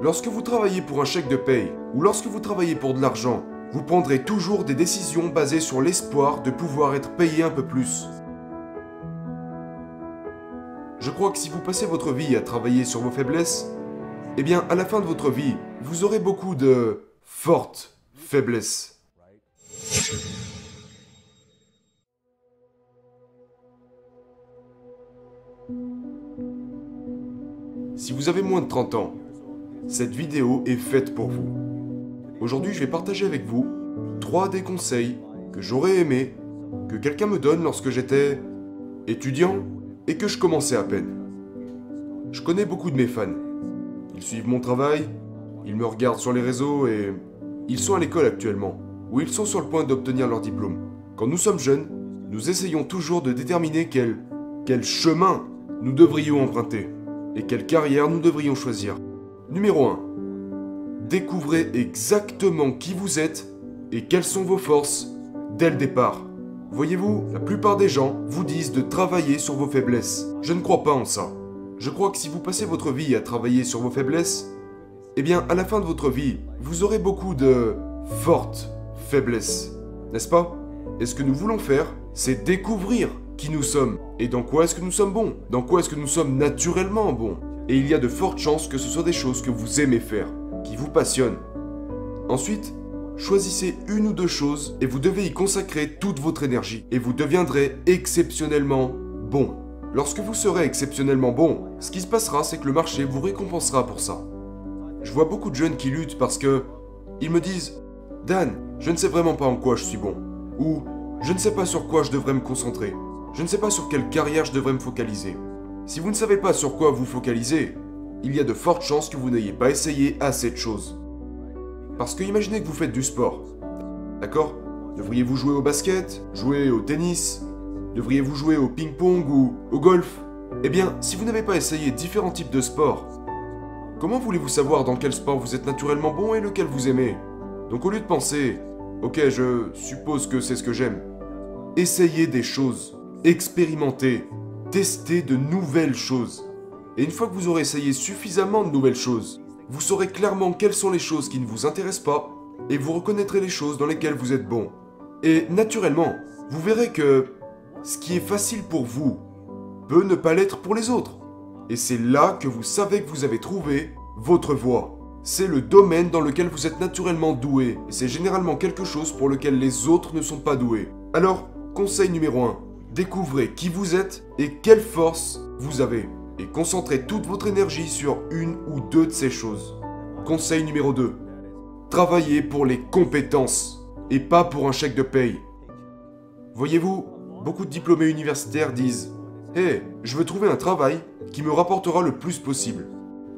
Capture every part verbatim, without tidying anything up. Lorsque vous travaillez pour un chèque de paye ou lorsque vous travaillez pour de l'argent, vous prendrez toujours des décisions basées sur l'espoir de pouvoir être payé un peu plus. Je crois que si vous passez votre vie à travailler sur vos faiblesses, eh bien à la fin de votre vie, vous aurez beaucoup de fortes faiblesses. Si vous avez moins de trente ans, cette vidéo est faite pour vous. Aujourd'hui, je vais partager avec vous trois des conseils que j'aurais aimé que quelqu'un me donne lorsque j'étais étudiant et que je commençais à peine. Je connais beaucoup de mes fans. Ils suivent mon travail, ils me regardent sur les réseaux et ils sont à l'école actuellement, où ils sont sur le point d'obtenir leur diplôme. Quand nous sommes jeunes, nous essayons toujours de déterminer quel, quel chemin nous devrions emprunter et quelle carrière nous devrions choisir. Numéro un. Découvrez exactement qui vous êtes et quelles sont vos forces dès le départ. Voyez-vous, la plupart des gens vous disent de travailler sur vos faiblesses. Je ne crois pas en ça. Je crois que si vous passez votre vie à travailler sur vos faiblesses, eh bien, à la fin de votre vie, vous aurez beaucoup de fortes faiblesses. N'est-ce pas? Et ce que nous voulons faire, c'est découvrir qui nous sommes et dans quoi est-ce que nous sommes bons, dans quoi est-ce que nous sommes naturellement bons. Et il y a de fortes chances que ce soit des choses que vous aimez faire, qui vous passionnent. Ensuite, choisissez une ou deux choses et vous devez y consacrer toute votre énergie et vous deviendrez exceptionnellement bon. Lorsque vous serez exceptionnellement bon, ce qui se passera, c'est que le marché vous récompensera pour ça. Je vois beaucoup de jeunes qui luttent parce que ils me disent « Dan, je ne sais vraiment pas en quoi je suis bon » ou « Je ne sais pas sur quoi je devrais me concentrer », « Je ne sais pas sur quelle carrière je devrais me focaliser ». Si vous ne savez pas sur quoi vous focaliser, il y a de fortes chances que vous n'ayez pas essayé assez de choses. Parce que imaginez que vous faites du sport, d'accord? Devriez-vous jouer au basket, jouer au tennis? Devriez-vous jouer au ping-pong ou au golf? Eh bien, si vous n'avez pas essayé différents types de sports, comment voulez-vous savoir dans quel sport vous êtes naturellement bon et lequel vous aimez? Donc au lieu de penser, ok, je suppose que c'est ce que j'aime, essayez des choses, expérimentez, testez de nouvelles choses. Et une fois que vous aurez essayé suffisamment de nouvelles choses, vous saurez clairement quelles sont les choses qui ne vous intéressent pas et vous reconnaîtrez les choses dans lesquelles vous êtes bon. Et naturellement, vous verrez que ce qui est facile pour vous peut ne pas l'être pour les autres. Et c'est là que vous savez que vous avez trouvé votre voie. C'est le domaine dans lequel vous êtes naturellement doué et c'est généralement quelque chose pour lequel les autres ne sont pas doués. Alors, conseil numéro un, découvrez qui vous êtes et quelle force vous avez. Et concentrez toute votre énergie sur une ou deux de ces choses. Conseil numéro deux. Travaillez pour les compétences et pas pour un chèque de paye. Voyez-vous, beaucoup de diplômés universitaires disent « Hey, je veux trouver un travail qui me rapportera le plus possible.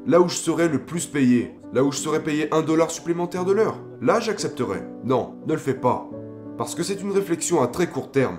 Là où je serai le plus payé. Là où je serai payé un dollar supplémentaire de l'heure. Là, j'accepterai. » Non, ne le fais pas. Parce que c'est une réflexion à très court terme.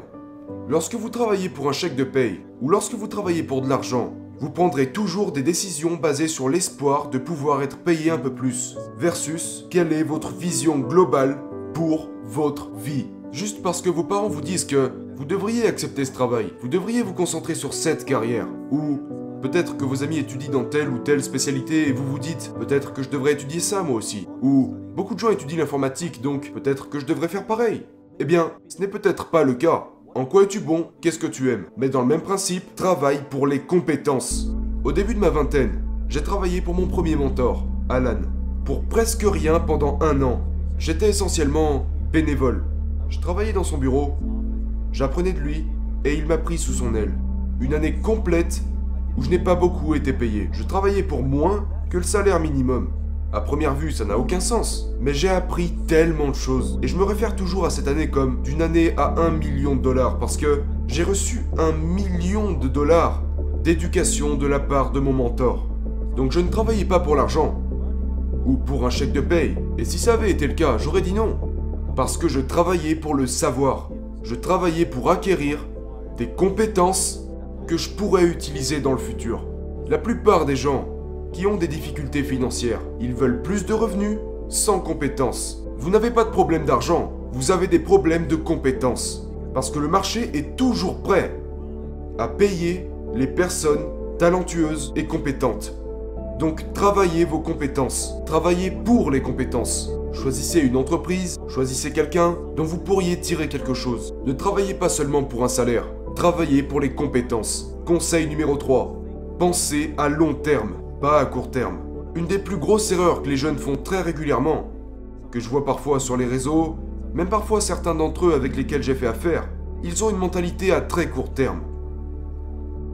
Lorsque vous travaillez pour un chèque de paye ou lorsque vous travaillez pour de l'argent, vous prendrez toujours des décisions basées sur l'espoir de pouvoir être payé un peu plus, versus quelle est votre vision globale pour votre vie. Juste parce que vos parents vous disent que vous devriez accepter ce travail, vous devriez vous concentrer sur cette carrière, ou peut-être que vos amis étudient dans telle ou telle spécialité et vous vous dites « peut-être que je devrais étudier ça moi aussi », ou « beaucoup de gens étudient l'informatique donc peut-être que je devrais faire pareil ». Eh bien, ce n'est peut-être pas le cas. En quoi es-tu bon? Qu'est-ce que tu aimes? Mais dans le même principe, travaille pour les compétences. Au début de ma vingtaine, j'ai travaillé pour mon premier mentor, Alan, pour presque rien pendant un an. J'étais essentiellement bénévole. Je travaillais dans son bureau, j'apprenais de lui et il m'a pris sous son aile. Une année complète où je n'ai pas beaucoup été payé. Je travaillais pour moins que le salaire minimum. À première vue, ça n'a aucun sens, mais j'ai appris tellement de choses. Et je me réfère toujours à cette année comme d'une année à un million de dollars, parce que j'ai reçu un million de dollars d'éducation de la part de mon mentor. Donc je ne travaillais pas pour l'argent, ou pour un chèque de paye. Et si ça avait été le cas, j'aurais dit non. Parce que je travaillais pour le savoir. Je travaillais pour acquérir des compétences que je pourrais utiliser dans le futur. La plupart des gens qui ont des difficultés financières. Ils veulent plus de revenus sans compétences. Vous n'avez pas de problème d'argent, vous avez des problèmes de compétences. Parce que le marché est toujours prêt à payer les personnes talentueuses et compétentes. Donc travaillez vos compétences, travaillez pour les compétences. Choisissez une entreprise, choisissez quelqu'un dont vous pourriez tirer quelque chose. Ne travaillez pas seulement pour un salaire, travaillez pour les compétences. Conseil numéro trois, pensez à long terme, pas à court terme. Une des plus grosses erreurs que les jeunes font très régulièrement, que je vois parfois sur les réseaux, même parfois certains d'entre eux avec lesquels j'ai fait affaire, ils ont une mentalité à très court terme.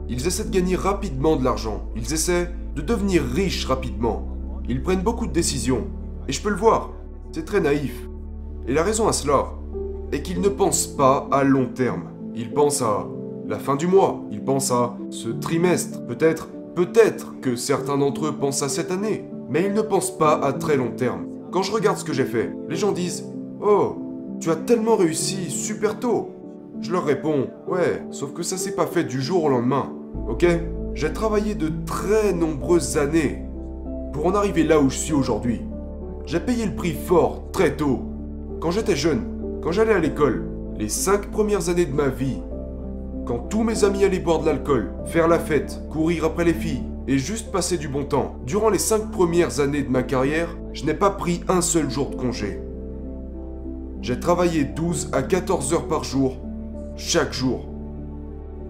Ils essaient de gagner rapidement de l'argent, ils essaient de devenir riches rapidement. Ils prennent beaucoup de décisions, et je peux le voir, c'est très naïf. Et la raison à cela est qu'ils ne pensent pas à long terme. Ils pensent à la fin du mois, ils pensent à ce trimestre, peut-être, peut-être que certains d'entre eux pensent à cette année, mais ils ne pensent pas à très long terme. Quand je regarde ce que j'ai fait, les gens disent « Oh, tu as tellement réussi super tôt !» Je leur réponds « Ouais, sauf que ça s'est pas fait du jour au lendemain, ok ? J'ai travaillé de très nombreuses années pour en arriver là où je suis aujourd'hui. J'ai payé le prix fort très tôt. Quand j'étais jeune, quand j'allais à l'école, les cinq premières années de ma vie, quand tous mes amis allaient boire de l'alcool, faire la fête, courir après les filles et juste passer du bon temps, durant les cinq premières années de ma carrière, je n'ai pas pris un seul jour de congé. J'ai travaillé douze à quatorze heures par jour, chaque jour.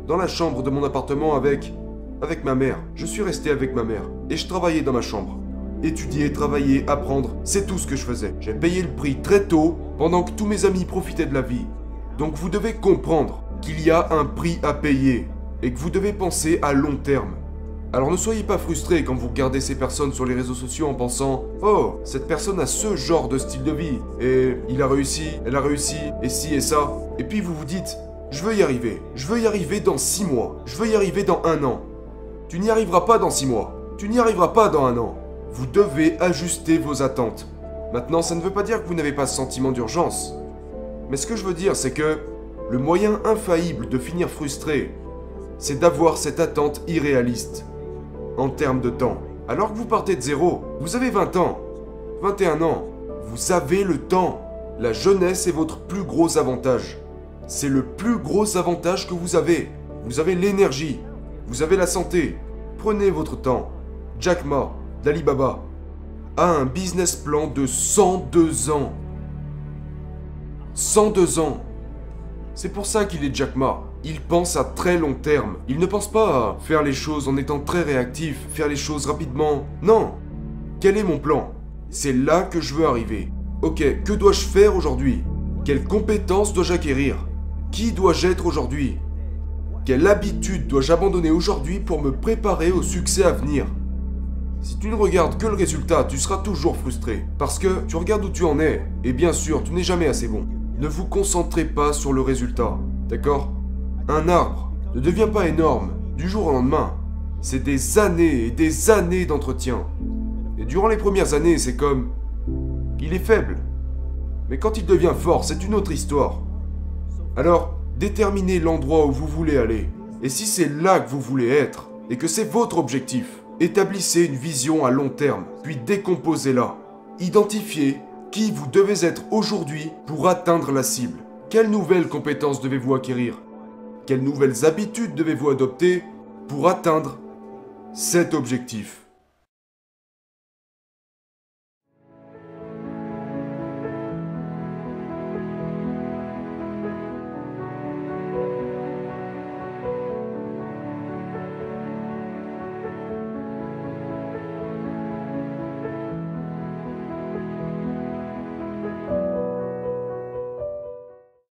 Dans la chambre de mon appartement avec, avec ma mère. Je suis resté avec ma mère et je travaillais dans ma chambre. Étudier, travailler, apprendre, c'est tout ce que je faisais. J'ai payé le prix très tôt pendant que tous mes amis profitaient de la vie. Donc vous devez comprendre qu'il y a un prix à payer et que vous devez penser à long terme. Alors ne soyez pas frustrés quand vous regardez ces personnes sur les réseaux sociaux en pensant « Oh, cette personne a ce genre de style de vie et il a réussi, elle a réussi, et ci et ça. » Et puis vous vous dites « Je veux y arriver, je veux y arriver dans six mois, je veux y arriver dans un an. » Tu n'y arriveras pas dans six mois, tu n'y arriveras pas dans un an. Vous devez ajuster vos attentes. Maintenant, ça ne veut pas dire que vous n'avez pas ce sentiment d'urgence. Mais ce que je veux dire, c'est que le moyen infaillible de finir frustré, c'est d'avoir cette attente irréaliste en termes de temps. Alors que vous partez de zéro, vous avez vingt ans, vingt et un ans, vous avez le temps. La jeunesse est votre plus gros avantage. C'est le plus gros avantage que vous avez. Vous avez l'énergie, vous avez la santé. Prenez votre temps. Jack Ma, d'Alibaba, a un business plan de cent deux ans. cent deux ans. C'est pour ça qu'il est Jack Ma. Il pense à très long terme. Il ne pense pas à faire les choses en étant très réactif, faire les choses rapidement. Non. Quel est mon plan? C'est là que je veux arriver. Ok, que dois-je faire aujourd'hui? Quelles compétences dois-je acquérir? Qui dois-je être aujourd'hui? Quelle habitude dois-je abandonner aujourd'hui pour me préparer au succès à venir? Si tu ne regardes que le résultat, tu seras toujours frustré. Parce que tu regardes où tu en es. Et bien sûr, tu n'es jamais assez bon. Ne vous concentrez pas sur le résultat. D'accord? Un arbre ne devient pas énorme du jour au lendemain. C'est des années et des années d'entretien. Et durant les premières années, c'est comme... Il est faible. Mais quand il devient fort, c'est une autre histoire. Alors, déterminez l'endroit où vous voulez aller. Et si c'est là que vous voulez être, et que c'est votre objectif, établissez une vision à long terme, puis décomposez-la. Identifiez qui vous devez être aujourd'hui pour atteindre la cible. Quelles nouvelles compétences devez-vous acquérir? Quelles nouvelles habitudes devez-vous adopter pour atteindre cet objectif?